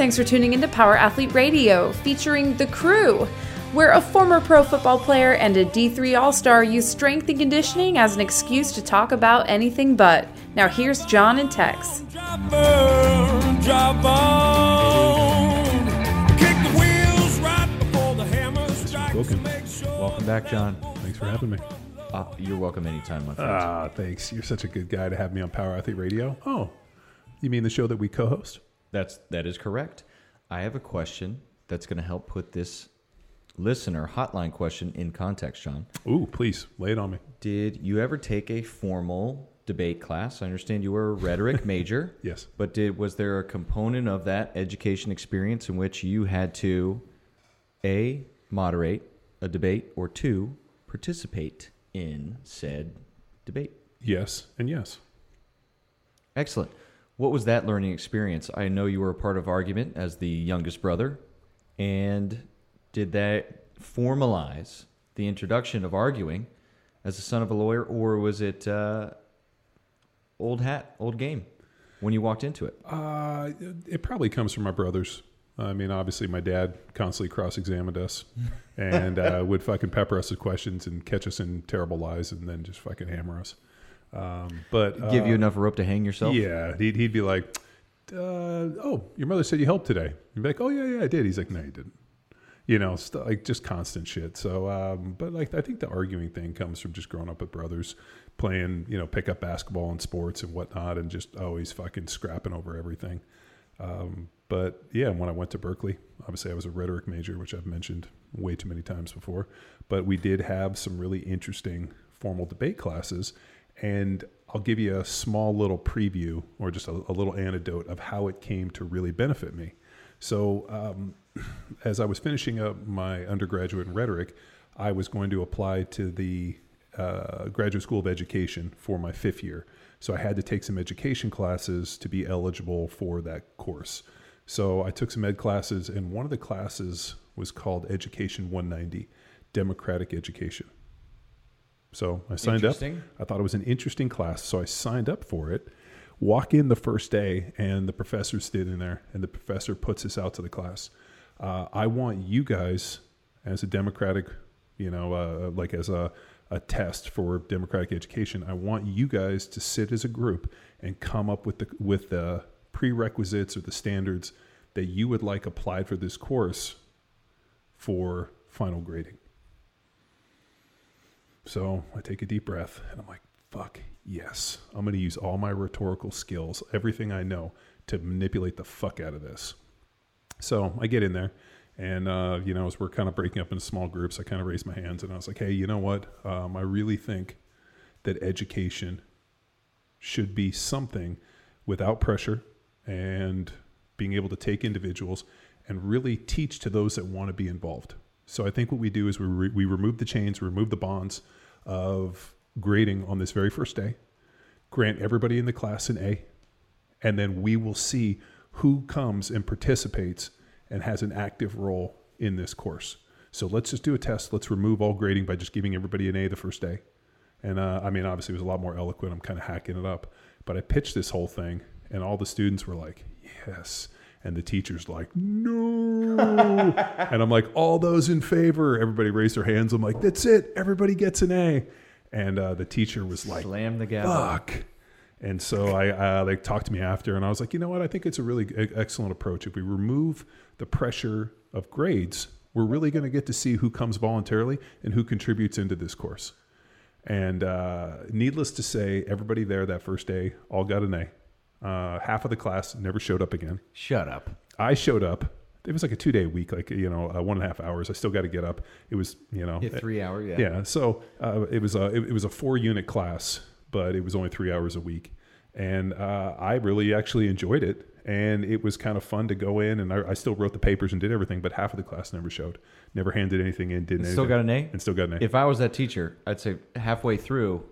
Thanks for tuning into Power Athlete Radio, featuring The Crew, where a former pro football player and a D3 All-Star use strength and conditioning as an excuse to talk about anything but. Now here's John and Tex. Welcome back, John. Thanks for having me. You're welcome anytime, my friend. Thanks. You're such a good guy to have me on Power Athlete Radio. Oh, you mean the show that we co-host? That is correct. I have a question that's going to help put this listener hotline question in context, John. Ooh, please, lay it on me. Did you ever take a formal debate class? I understand you were a rhetoric major. Yes. But was there a component of that education experience in which you had to, A, moderate a debate, or two, participate in said debate? Yes and yes. Excellent. What was that learning experience? I know you were a part of argument as the youngest brother. And did that formalize the introduction of arguing as the son of a lawyer, or was it old hat, old game when you walked into it? It probably comes from my brothers. I mean, obviously, my dad constantly cross-examined us and would fucking pepper us with questions and catch us in terrible lies and then just fucking hammer us. But give you enough rope to hang yourself? Yeah. He'd be like, oh, your mother said you helped today. You'd be like, oh, yeah, I did. He's like, no, you didn't. You know, like just constant shit. So, but like, I think the arguing thing comes from just growing up with brothers, playing, you know, pickup basketball and sports and whatnot, and just always fucking scrapping over everything. But yeah, when I went to Berkeley, obviously I was a rhetoric major, which I've mentioned way too many times before, but we did have some really interesting formal debate classes. And I'll give you a small little preview or just a little anecdote of how it came to really benefit me. So as I was finishing up my undergraduate in rhetoric, I was going to apply to the Graduate School of Education for my fifth year. So I had to take some education classes to be eligible for that course. So I took some ed classes, and one of the classes was called Education 190, Democratic Education. So I signed up. I thought it was an interesting class, so I signed up for it. Walk in the first day, and the professor's sitting there, and the professor puts this out to the class. I want you guys, as a Democratic, you know, like as a test for Democratic education, I want you guys to sit as a group and come up with the prerequisites or the standards that you would like applied for this course for final grading. So I take a deep breath and I'm like, fuck, yes. I'm going to use all my rhetorical skills, everything I know, to manipulate the fuck out of this. So I get in there and, you know, as we're kind of breaking up into small groups, I kind of raised my hands and I was like, hey, you know what? I really think that education should be something without pressure and being able to take individuals and really teach to those that want to be involved. So I think what we do is we remove the chains, remove the bonds of grading on this very first day, grant everybody in the class an A, and then we will see who comes and participates and has an active role in this course. So let's just do a test. Let's remove all grading by just giving everybody an A the first day. And I mean, obviously it was a lot more eloquent. I'm kind of hacking it up. But I pitched this whole thing, and all the students were like, yes. And the teacher's like, no. And I'm like, all those in favor. Everybody raised their hands. I'm like, that's it. Everybody gets an A. And the teacher was like, slam the gavel. Fuck. And so I like talked to me after, and I was like, you know what? I think it's a really excellent approach. If we remove the pressure of grades, we're really going to get to see who comes voluntarily and who contributes into this course. And needless to say, everybody there that first day all got an A. Half of the class never showed up again. Shut up. I showed up. It was like a 2-day week, like, you know, 1.5 hours. I still got to get up. It was, you know, 3 hour. Yeah. Yeah. So, it was a 4-unit class, but it was only 3 hours a week. And, I really actually enjoyed it, and it was kind of fun to go in, and I still wrote the papers and did everything, but half of the class never showed, never handed anything in, didn't anything. Still got an A? And still got an A. If I was that teacher, I'd say halfway through,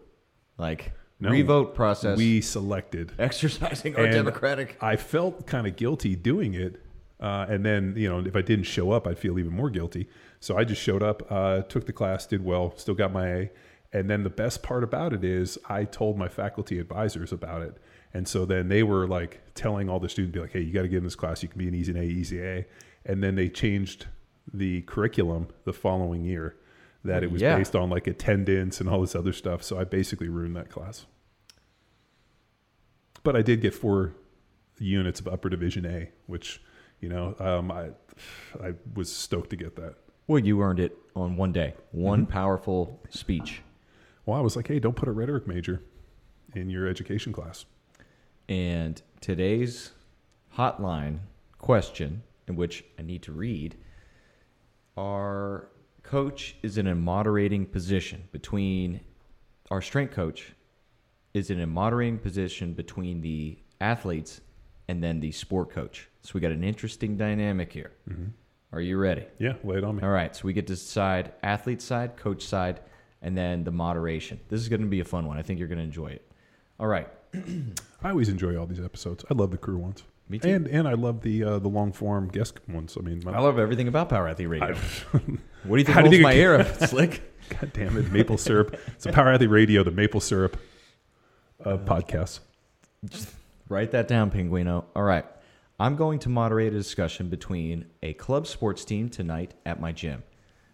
like... No, revote process. We selected. Exercising our democratic. I felt kind of guilty doing it. And then, you know, if I didn't show up, I'd feel even more guilty. So I just showed up, took the class, did well, still got my A. And then the best part about it is I told my faculty advisors about it. And so then they were like telling all the students, be like, hey, you got to get in this class. You can be an easy A, easy A. And then they changed the curriculum the following year that it was based on like attendance and all this other stuff. So I basically ruined that class. But I did get 4 units of upper division A, which, you know, I was stoked to get that. Well, you earned it on one day, one powerful speech. Well, I was like, hey, don't put a rhetoric major in your education class. And today's hotline question, in which I need to read, our coach is in a moderating position between, our strength coach is in a moderating position between the athletes and then the sport coach. So we got an interesting dynamic here. Mm-hmm. Are you ready? Yeah, lay it on me. All right, so we get to decide athlete side, coach side, and then the moderation. This is going to be a fun one. I think you're going to enjoy it. All right. I always enjoy all these episodes. I love the crew ones. Me too. And I love the long form guest ones. I mean, I love everything about Power Athlete Radio. What do you think holds my ear up, Slick? God damn it, maple syrup. It's a Power Athlete Radio, the maple syrup of podcasts. Just write that down, Pinguino. All right. I'm going to moderate a discussion between a club sports team tonight at my gym.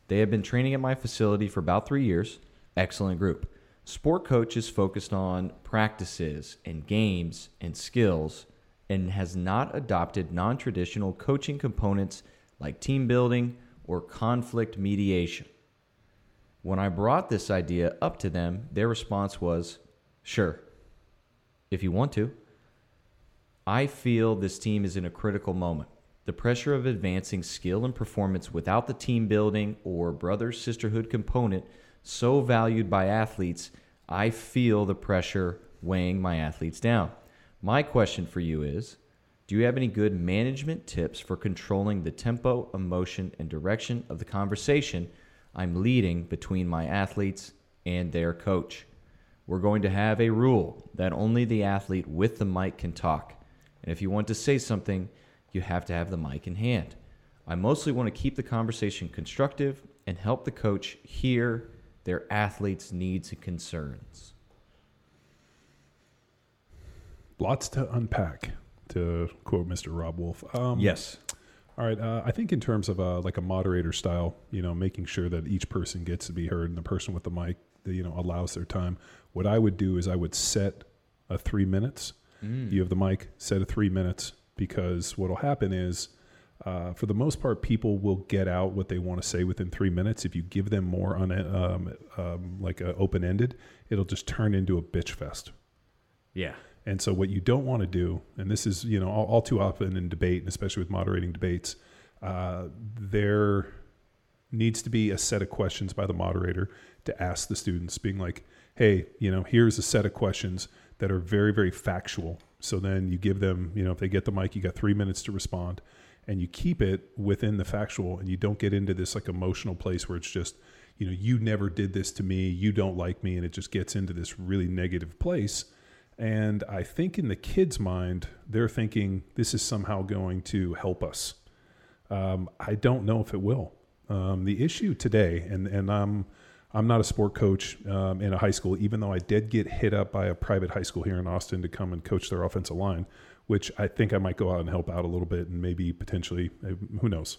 They have been training at my facility for about 3 years. Excellent group. Sport coach is focused on practices and games and skills and has not adopted non-traditional coaching components like team building or conflict mediation. When I brought this idea up to them, their response was, sure, if you want to. I feel this team is in a critical moment. The pressure of advancing skill and performance without the team building or brother-sisterhood component so valued by athletes, I feel the pressure weighing my athletes down. My question for you is, do you have any good management tips for controlling the tempo, emotion, and direction of the conversation I'm leading between my athletes and their coach? We're going to have a rule that only the athlete with the mic can talk. And if you want to say something, you have to have the mic in hand. I mostly want to keep the conversation constructive and help the coach hear their athletes' needs and concerns. Lots to unpack, to quote Mr. Rob Wolf. Yes. All right. I think in terms of like a moderator style, you know, making sure that each person gets to be heard and the person with the mic, you know, allows their time. What I would do is I would set a 3 minutes. You have the mic, set a 3 minutes, because what will happen is, for the most part, people will get out what they want to say within 3 minutes. If you give them more on like a open-ended, it'll just turn into a bitch fest. Yeah. And so what you don't want to do, and this is, you know, all too often in debate, and especially with moderating debates, there needs to be a set of questions by the moderator to ask the students, being like, hey, you know, here's a set of questions that are very, very factual. So then you give them, you know, if they get the mic, you got 3 minutes to respond, and you keep it within the factual, and you don't get into this like emotional place where it's just, you know, you never did this to me, you don't like me, and it just gets into this really negative place. And I think in the kids' mind, they're thinking this is somehow going to help us. I don't know if it will. The issue today, and I'm not a sport coach in a high school, even though I did get hit up by a private high school here in Austin to come and coach their offensive line, which I think I might go out and help out a little bit and maybe potentially, who knows?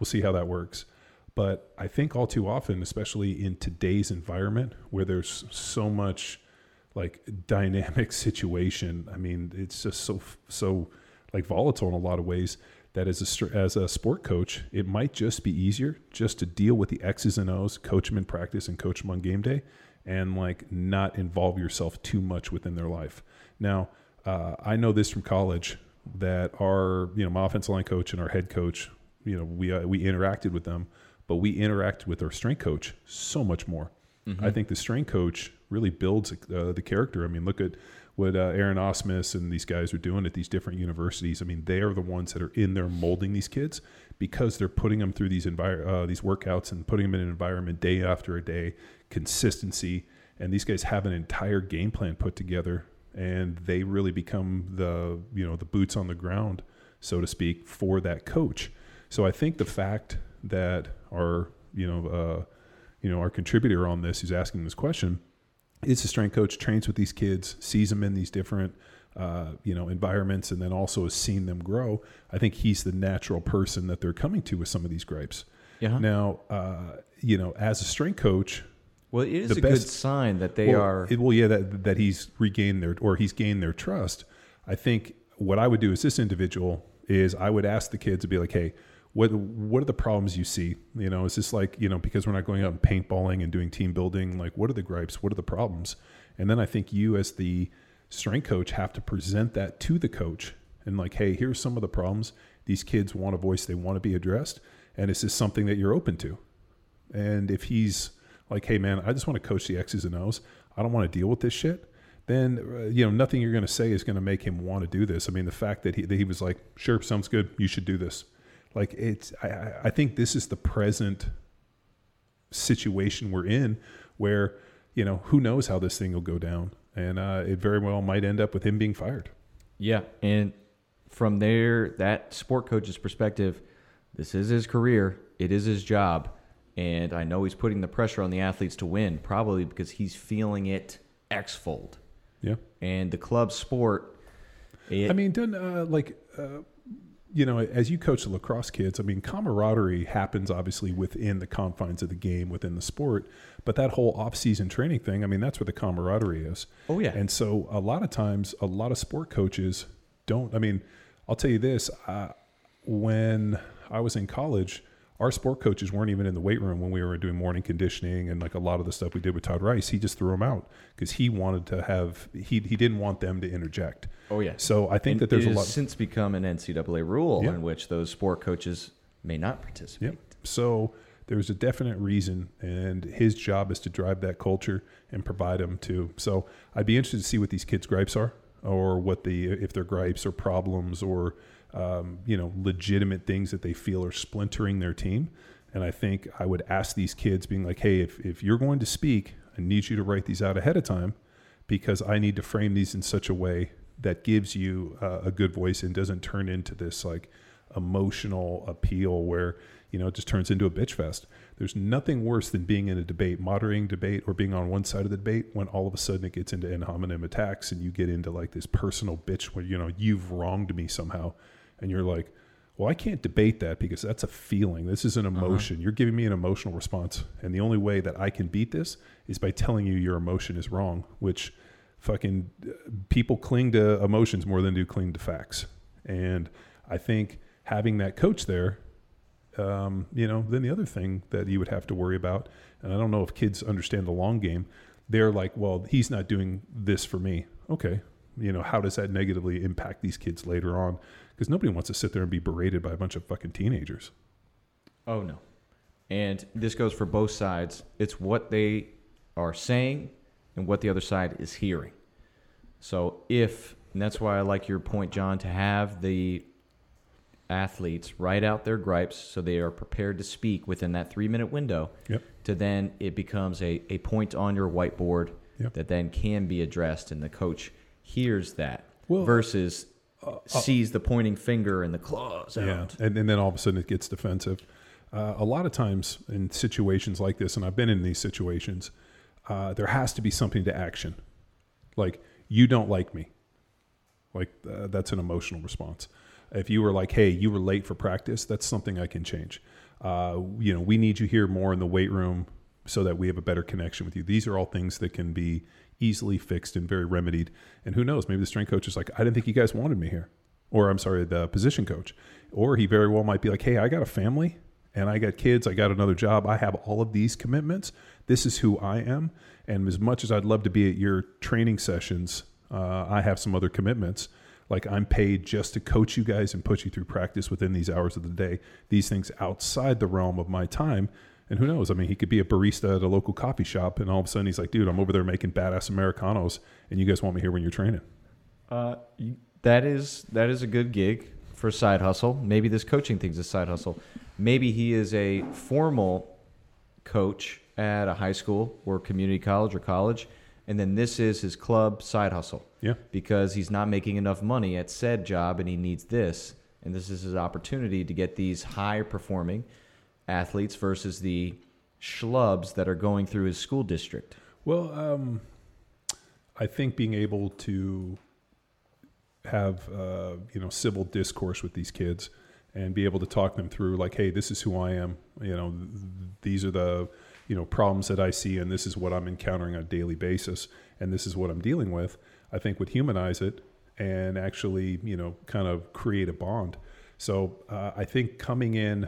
We'll see how that works. But I think all too often, especially in today's environment where there's so much like dynamic situation, I mean, it's just so like volatile in a lot of ways, that as a sport coach, it might just be easier just to deal with the X's and O's, coach them in practice and coach them on game day, and like not involve yourself too much within their life. Now, I know this from college, that our, you know, my offensive line coach and our head coach, you know, we interacted with them, but we interacted with our strength coach so much more. Mm-hmm. I think the strength coach really builds the character. I mean, look at what Aaron Osmus and these guys are doing at these different universities. I mean, they are the ones that are in there molding these kids, because they're putting them through these workouts and putting them in an environment day after a day, consistency. And these guys have an entire game plan put together, and they really become the, you know, the boots on the ground, so to speak, for that coach. So I think the fact that our, you know, you know, our contributor on this who's asking this question is a strength coach, trains with these kids, sees them in these different, you know, environments, and then also has seen them grow. I think he's the natural person that they're coming to with some of these gripes. Yeah. Now, you know, as a strength coach, well, it is a good sign that they are. Well, yeah, that he's regained he's gained their trust. I think what I would do as this individual is I would ask the kids to be like, hey, what are the problems you see? You know, is this like, you know, because we're not going out and paintballing and doing team building, like what are the gripes? What are the problems? And then I think you as the strength coach have to present that to the coach and like, hey, here's some of the problems these kids want a voice, they want to be addressed. And is this something that you're open to? And if he's like, hey man, I just want to coach the X's and O's. I don't want to deal with this shit. Then, you know, nothing you're going to say is going to make him want to do this. I mean, the fact that he was like, sure, sounds good. You should do this. Like it's, I think this is the present situation we're in where, you know, who knows how this thing will go down, and it very well might end up with him being fired. Yeah. And from there, that sport coach's perspective, this is his career. It is his job. And I know he's putting the pressure on the athletes to win, probably because he's feeling it X-fold. Yeah. And the club sport. You know, as you coach the lacrosse kids, I mean, camaraderie happens obviously within the confines of the game, within the sport, but that whole off-season training thing, I mean, that's where the camaraderie is. Oh, yeah. And so a lot of times, a lot of sport coaches don't, I mean, I'll tell you this, when I was in college, our sport coaches weren't even in the weight room when we were doing morning conditioning and like a lot of the stuff we did with Todd Rice. He just threw them out because he wanted to have, he didn't want them to interject. Oh, yeah. So I think that there's a lot. It has since become an NCAA rule in which those sport coaches may not participate. Yep. So there's a definite reason, and his job is to drive that culture and provide them to. So I'd be interested to see what these kids' gripes are, or if their gripes or problems or, you know, legitimate things that they feel are splintering their team. And I think I would ask these kids being like, hey, if you're going to speak, I need you to write these out ahead of time because I need to frame these in such a way that gives you a good voice and doesn't turn into this like emotional appeal where, you know, it just turns into a bitch fest. There's nothing worse than being in a debate, moderating debate, or being on one side of the debate when all of a sudden it gets into ad hominem attacks and you get into like this personal bitch where, you know, you've wronged me somehow. And you're like, well, I can't debate that because that's a feeling. This is an emotion. Uh-huh. You're giving me an emotional response. And the only way that I can beat this is by telling you your emotion is wrong, which fucking people cling to emotions more than do cling to facts. And I think having that coach there, you know, then the other thing that you would have to worry about, and I don't know if kids understand the long game, they're like, well, he's not doing this for me. Okay. You know, how does that negatively impact these kids later on? Because nobody wants to sit there and be berated by a bunch of fucking teenagers. Oh, no. And this goes for both sides. It's what they are saying and what the other side is hearing. So and that's why I like your point, John, to have the athletes write out their gripes so they are prepared to speak within that 3-minute window. Yep. To then it becomes a point on your whiteboard. Yep. That then can be addressed, and the coach hears that versus... sees the pointing finger and the claws out. Yeah. And then all of a sudden it gets defensive. A lot of times in situations like this, and I've been in these situations, there has to be something to action. Like, you don't like me. Like, that's an emotional response. If you were like, hey, you were late for practice, that's something I can change. You know, we need you here more in the weight room so that we have a better connection with you. These are all things that can be easily fixed and very remedied. And who knows, maybe the strength coach is like, I didn't think you guys wanted me here. Or I'm sorry, the position coach. Or he very well might be like, hey, I got a family and I got kids. I got another job. I have all of these commitments. This is who I am. And as much as I'd love to be at your training sessions, I have some other commitments. Like, I'm paid just to coach you guys and put you through practice within these hours of the day. These things outside the realm of my time. And who knows? I mean, he could be a barista at a local coffee shop, and all of a sudden he's like, dude, I'm over there making badass Americanos, and you guys want me here when you're training. That is a good gig for a side hustle. Maybe this coaching thing's a side hustle. Maybe he is a formal coach at a high school or community college or college, and then this is his club side hustle. Yeah. Because he's not making enough money at said job, and he needs this, and this is his opportunity to get these high-performing athletes versus the schlubs that are going through his school district? Well, I think being able to have, civil discourse with these kids and be able to talk them through, like, hey, this is who I am. You know, these are the, problems that I see, and this is what I'm encountering on a daily basis, and this is what I'm dealing with, I think would humanize it and actually, kind of create a bond. So I think coming in,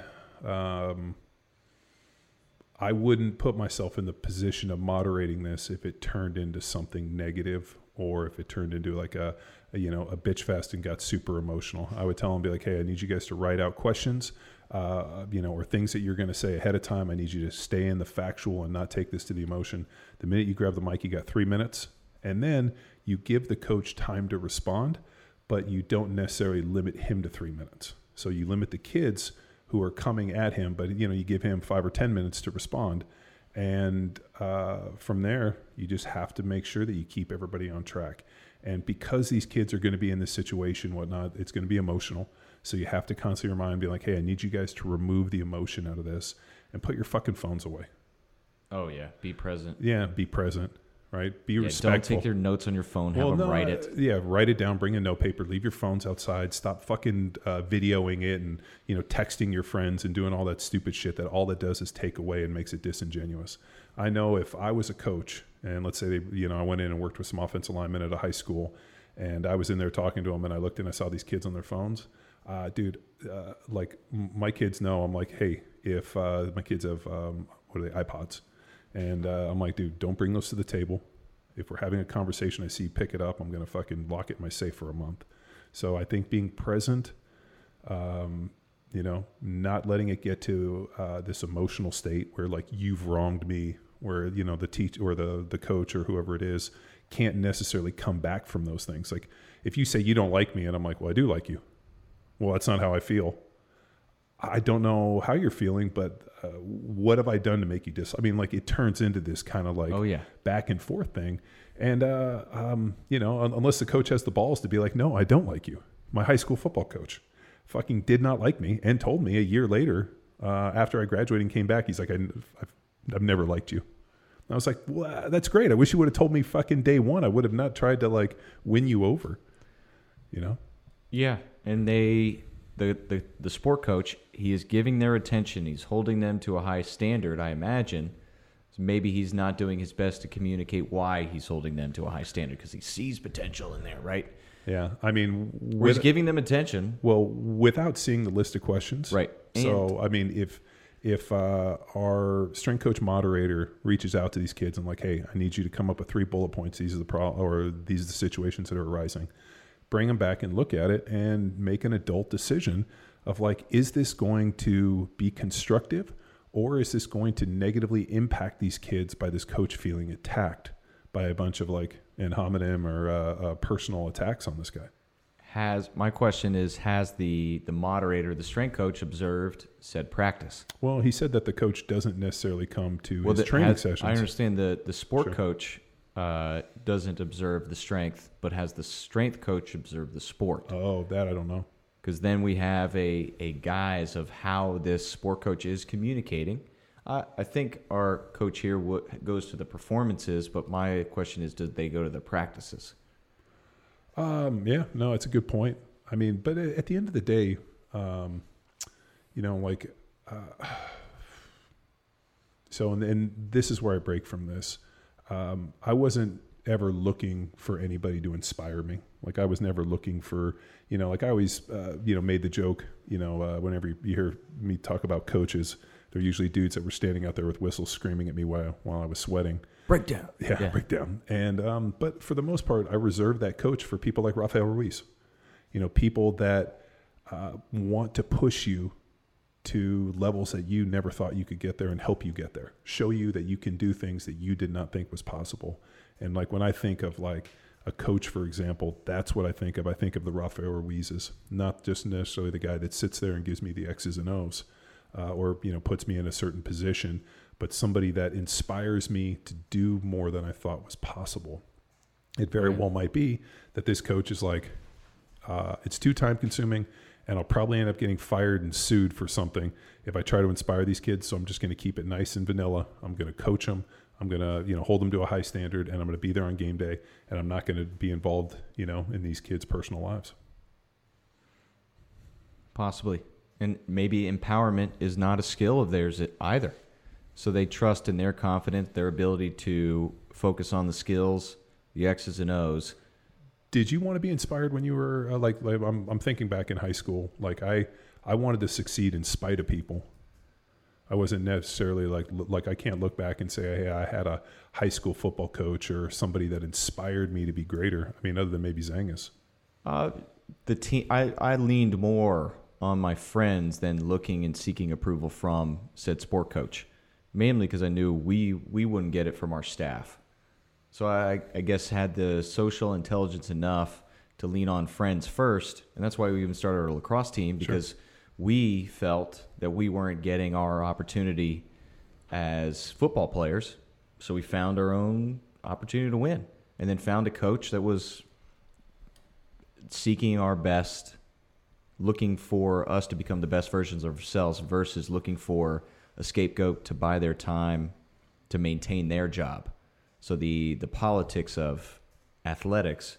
I wouldn't put myself in the position of moderating this if it turned into something negative, or if it turned into like a bitch fest and got super emotional. I would tell them, be like, hey, I need you guys to write out questions, or things that you're going to say ahead of time. I need you to stay in the factual and not take this to the emotion. The minute you grab the mic, you got 3 minutes, and then you give the coach time to respond, but you don't necessarily limit him to 3 minutes. So you limit the kids who are coming at him, but you give him 5 or 10 minutes to respond. And from there, you just have to make sure that you keep everybody on track. And because these kids are going to be in this situation, whatnot, it's going to be emotional. So you have to constantly remind them, be like, hey, I need you guys to remove the emotion out of this and put your fucking phones away. Oh, yeah. Be present. Yeah, be present. Right? Be respectful. Don't take their notes on your phone. Write it. Yeah, write it down. Bring a note paper. Leave your phones outside. Stop fucking videoing it and texting your friends and doing all that stupid shit that all that does is take away and makes it disingenuous. I know if I was a coach and let's say I went in and worked with some offensive linemen at a high school, and I was in there talking to them, and I looked and I saw these kids on their phones. My kids know. I'm like, hey, if my kids have iPods. And I'm like, dude, don't bring those to the table. If we're having a conversation, I see you pick it up, I'm going to fucking lock it in my safe for a month. So I think being present, not letting it get to this emotional state where like you've wronged me, where, the teacher or the coach or whoever it is can't necessarily come back from those things. Like if you say you don't like me and I'm like, well, I do like you. Well, that's not how I feel. I don't know how you're feeling, but what have I done to make you dis? I mean, like it turns into this kind of like back and forth thing. And, unless the coach has the balls to be like, no, I don't like you. My high school football coach fucking did not like me and told me a year later after I graduated and came back, he's like, I've never liked you. And I was like, well, that's great. I wish you would have told me fucking day one. I would have not tried to like win you over, Yeah. And The sport coach, he is giving their attention. He's holding them to a high standard, I imagine. So maybe he's not doing his best to communicate why he's holding them to a high standard because he sees potential in there, right? Yeah, I mean... he's giving them attention. Well, without seeing the list of questions. Right. So, I mean, if our strength coach moderator reaches out to these kids and like, hey, I need you to come up with 3 bullet points. These are the these are the situations that are arising. Bring them back and look at it and make an adult decision of like, is this going to be constructive or is this going to negatively impact these kids by this coach feeling attacked by a bunch of like ad hominem or personal attacks on this guy? My question is, has the moderator, the strength coach, observed said practice? Well, he said that the coach doesn't necessarily come to his training sessions. I understand the sport coach doesn't observe the strength, but has the strength coach observe the sport? Oh, that I don't know. Because then we have a guise of how this sport coach is communicating. I think our coach here goes to the performances, but my question is, did they go to the practices? Yeah, no, it's a good point. I mean, but at the end of the day, so, and this is where I break from this. I wasn't ever looking for anybody to inspire me. Like I was never looking for, I always, made the joke, whenever you hear me talk about coaches, they're usually dudes that were standing out there with whistles screaming at me while I was sweating. Breakdown. Yeah. Breakdown. And, but for the most part, I reserved that coach for people like Rafael Ruiz, people that, want to push you to levels that you never thought you could get there and help you get there, show you that you can do things that you did not think was possible. And like when I think of like a coach, for example, that's what I think of. I think of the Rafael Ruizes, not just necessarily the guy that sits there and gives me the X's and O's or puts me in a certain position, but somebody that inspires me to do more than I thought was possible. It very well might be that this coach is like, it's too time consuming and I'll probably end up getting fired and sued for something if I try to inspire these kids. So I'm just going to keep it nice and vanilla. I'm going to coach them. I'm going to, hold them to a high standard, and I'm going to be there on game day, and I'm not going to be involved, in these kids' personal lives. Possibly. And maybe empowerment is not a skill of theirs either. So they trust and they're confident, their ability to focus on the skills, the X's and O's. Did you want to be inspired when you were I'm thinking back in high school, I wanted to succeed in spite of people. I wasn't necessarily I can't look back and say, hey, I had a high school football coach or somebody that inspired me to be greater. I mean, other than maybe Zangus. The team, I leaned more on my friends than looking and seeking approval from said sport coach, mainly because I knew we wouldn't get it from our staff. So I guess had the social intelligence enough to lean on friends first, and that's why we even started our lacrosse team, because sure. We felt that we weren't getting our opportunity as football players, so we found our own opportunity to win, and then found a coach that was seeking our best, looking for us to become the best versions of ourselves versus looking for a scapegoat to buy their time to maintain their job. So the politics of athletics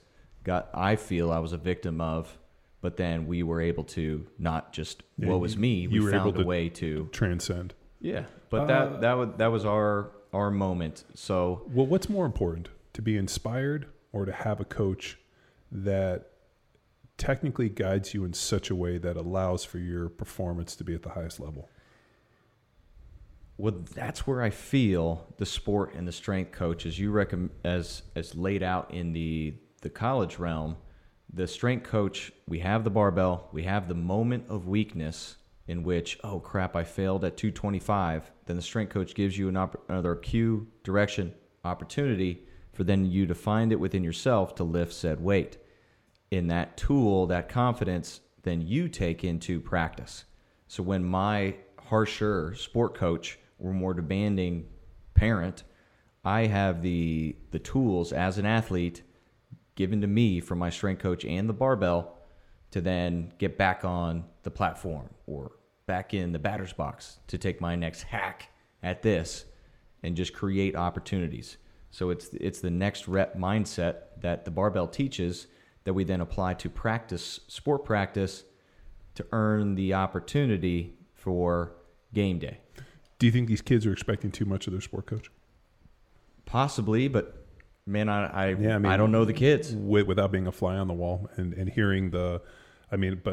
I was a victim of, but then we were able to not just woe is me. We found a way to transcend. Yeah, but that was our moment. So, well, what's more important, to be inspired or to have a coach that technically guides you in such a way that allows for your performance to be at the highest level? Well, that's where I feel the sport and the strength coach, as you recommend, as laid out in the college realm, the strength coach, we have the barbell, we have the moment of weakness in which, oh crap, I failed at 225. Then the strength coach gives you another cue, direction, opportunity for then you to find it within yourself to lift said weight. In that tool, that confidence, then you take into practice. So when my harsher sport coach or more demanding parent, I have the tools as an athlete given to me from my strength coach and the barbell to then get back on the platform or back in the batter's box to take my next hack at this and just create opportunities. So it's the next rep mindset that the barbell teaches that we then apply to practice, sport practice, to earn the opportunity for game day. Do you think these kids are expecting too much of their sport coach? Possibly, but man, I don't know the kids. Without being a fly on the wall and hearing but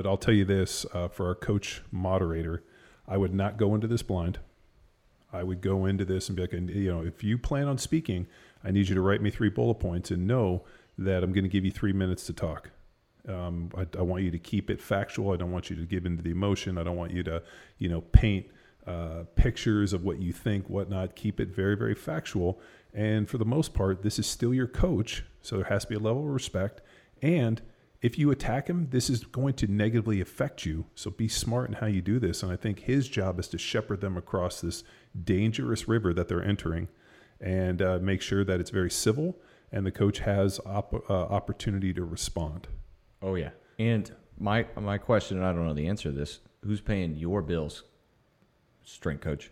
I'll tell you this, for our coach moderator, I would not go into this blind. I would go into this and be like, if you plan on speaking, I need you to write me 3 bullet points and know that I'm going to give you 3 minutes to talk. I want you to keep it factual. I don't want you to give into the emotion. I don't want you to, paint pictures of what you think, whatnot. Keep it very, very factual. And for the most part, this is still your coach, so there has to be a level of respect. And if you attack him, this is going to negatively affect you. So be smart in how you do this. And I think his job is to shepherd them across this dangerous river that they're entering and make sure that it's very civil and the coach has opportunity to respond. Oh, yeah. And my question, and I don't know the answer to this, who's paying your bills, strength coach?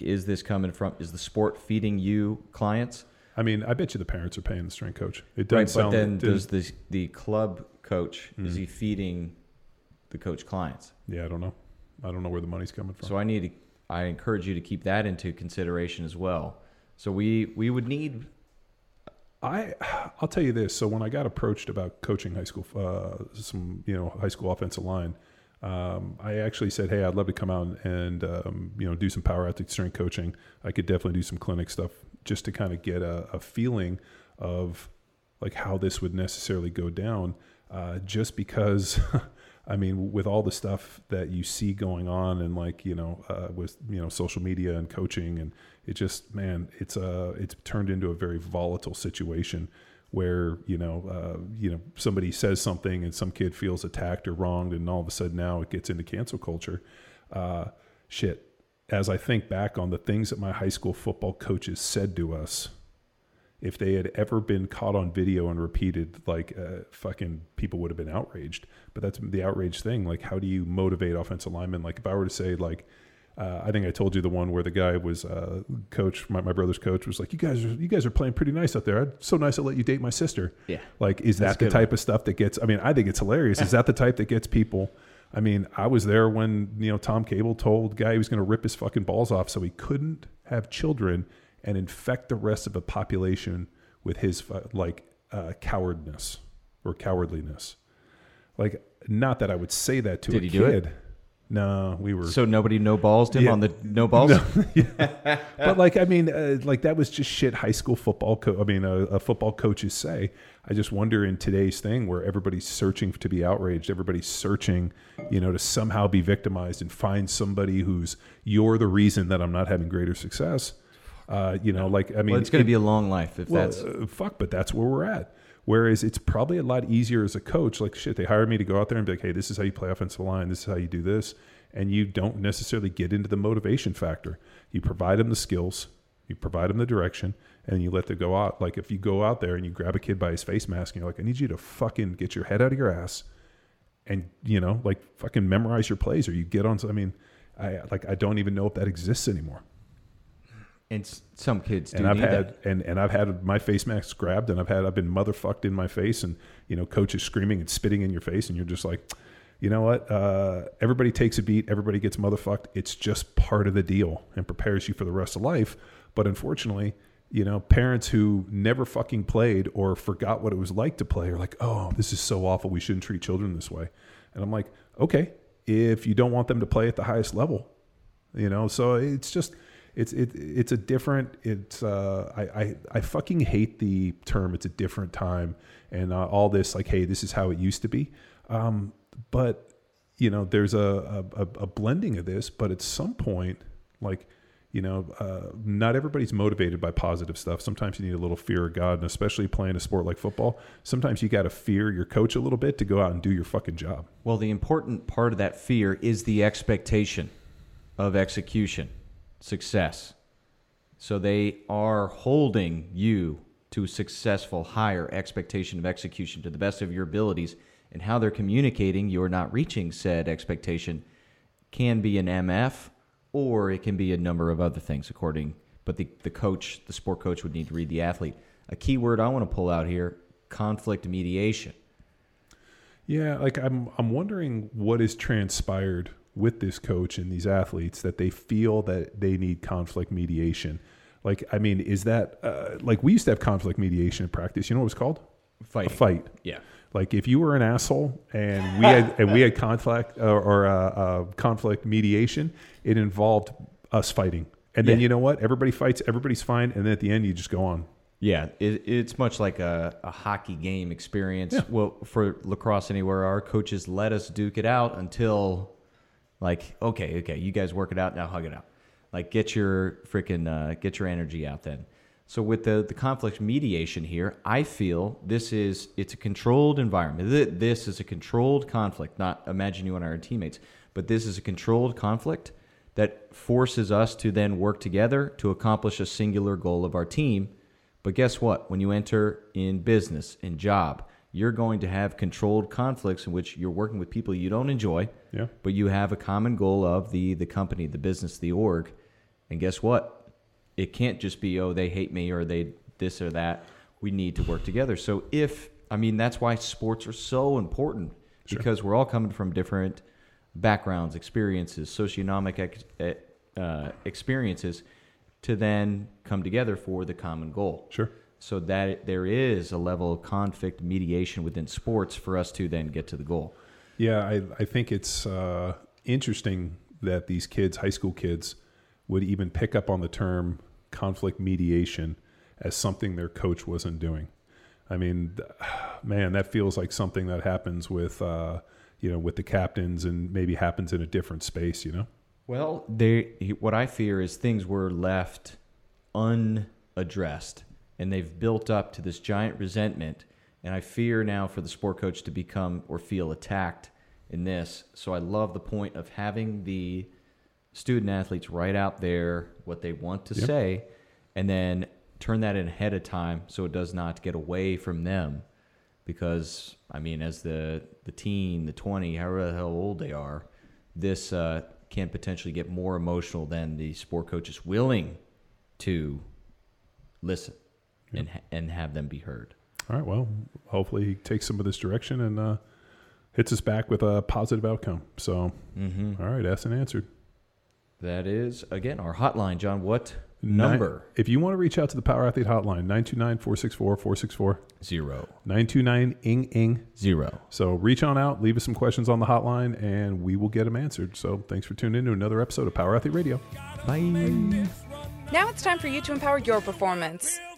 Is this coming from, is the sport feeding you clients? I mean, I bet you the parents are paying the strength coach. It doesn't sound like it. But then does the club coach, mm-hmm. Is he feeding the coach clients? Yeah, I don't know. I don't know where the money's coming from. So I encourage you to keep that into consideration as well. So we would need... I'll tell you this. So when I got approached about coaching high school, high school offensive line, I actually said, hey, I'd love to come out and do some power athlete strength coaching. I could definitely do some clinic stuff just to kind of get a feeling of how this would necessarily go down. Just because, with all the stuff that you see going on and with social media and coaching, and it just, it's turned into a very volatile situation where, somebody says something and some kid feels attacked or wronged. And all of a sudden now it gets into cancel culture. As I think back on the things that my high school football coaches said to us, if they had ever been caught on video and repeated, like fucking people would have been outraged. But that's the outrage thing. Like, how do you motivate offensive linemen? Like, if I were to say, like, I think I told you the one where the guy was coach, my brother's coach was like, you guys are playing pretty nice out there. It's so nice I let you date my sister. Yeah. Like, is that the type of stuff that gets, I mean, I think it's hilarious. Is that the type that gets people? I mean, I was there when, you know, Tom Cable told the guy he was going to rip his fucking balls off so he couldn't have children and infect the rest of the population with his cowardness or cowardliness. Like, not that I would say that to a kid. Did he do it? No, we were. So nobody no-ballsed him on the no balls? No, yeah. But like, I mean, like that was just shit high school football football coaches say. I just wonder in today's thing where everybody's searching to be outraged, everybody's searching, you know, to somehow be victimized and find somebody who's, you're the reason that I'm not having greater success. You know, like, I mean. Well, it's going to be a long life if that's. But that's where we're at. Whereas it's probably a lot easier as a coach. Like, shit, they hire me to go out there and be like, hey, this is how you play offensive line. This is how you do this. And you don't necessarily get into the motivation factor. You provide them the skills. You provide them the direction. And you let them go out. Like, if you go out there and you grab a kid by his face mask and you're like, I need you to fucking get your head out of your ass and, you know, like fucking memorize your plays or you get on. I mean, I don't even know if that exists anymore. And some kids do. And I've had my face masks grabbed, and I've been motherfucked in my face, and you know, coaches screaming and spitting in your face, and you're just like, you know what? Everybody takes a beat, everybody gets motherfucked. It's just part of the deal, and prepares you for the rest of life. But unfortunately, you know, parents who never fucking played or forgot what it was like to play are like, oh, this is so awful. We shouldn't treat children this way. And I'm like, okay, if you don't want them to play at the highest level, you know, so it's just. It's a different, it's, I fucking hate the term, it's a different time and all this like, hey, this is how it used to be. But you know, there's a blending of this, but at some point, like, you know, not everybody's motivated by positive stuff. Sometimes you need a little fear of God, and especially playing a sport like football, sometimes you got to fear your coach a little bit to go out and do your fucking job. Well, the important part of that fear is the expectation of execution. Success. So they are holding you to a successful, higher expectation of execution to the best of your abilities, and how they're communicating you're not reaching said expectation can be an MF or it can be a number of other things according, but the coach, the sport coach would need to read the athlete. A key word I want to pull out here, conflict mediation. Yeah, like I'm wondering what has transpired with this coach and these athletes that they feel that they need conflict mediation. Like, I mean, is that like we used to have conflict mediation in practice. You know what it was called? Fighting. A fight. Yeah. Like if you were an asshole and we had conflict or conflict mediation, it involved us fighting. And then you know what? Everybody fights. Everybody's fine. And then at the end, you just go on. Yeah, it's much like a hockey game experience. Yeah. Well, for lacrosse anywhere, our coaches let us duke it out until. Like, okay, you guys work it out, now hug it out. Like, get your energy out then. So with the conflict mediation here, I feel it's a controlled environment. This is a controlled conflict, not imagine you and our teammates, but this is a controlled conflict that forces us to then work together to accomplish a singular goal of our team. But guess what? When you enter in business, in job, you're going to have controlled conflicts in which you're working with people you don't enjoy, but you have a common goal of the company, the business, the org. And guess what? It can't just be, oh, they hate me or they this or that. We need to work together. So that's why sports are so important because we're all coming from different backgrounds, experiences, socioeconomic experiences to then come together for the common goal. Sure. So that there is a level of conflict mediation within sports for us to then get to the goal. Yeah, I think it's interesting that these kids, high school kids, would even pick up on the term conflict mediation as something their coach wasn't doing. I mean, man, that feels like something that happens with, with the captains and maybe happens in a different space, you know? Well, what I fear is things were left unaddressed. And they've built up to this giant resentment. And I fear now for the sport coach to become or feel attacked in this. So I love the point of having the student athletes write out there what they want to say and then turn that in ahead of time so it does not get away from them. Because, I mean, as the teen, the 20, however the hell old they are, this can potentially get more emotional than the sport coach is willing to listen and have them be heard. All right, well, hopefully he takes some of this direction and hits us back with a positive outcome. So, All right, asked and answered. That is, again, our hotline, John. What number? If you want to reach out to the Power Athlete Hotline, 929-464-464. 0. 929-ING-ING. 0. So reach on out, leave us some questions on the hotline, and we will get them answered. So thanks for tuning in to another episode of Power Athlete Radio. Bye. Now it's time for you to empower your performance.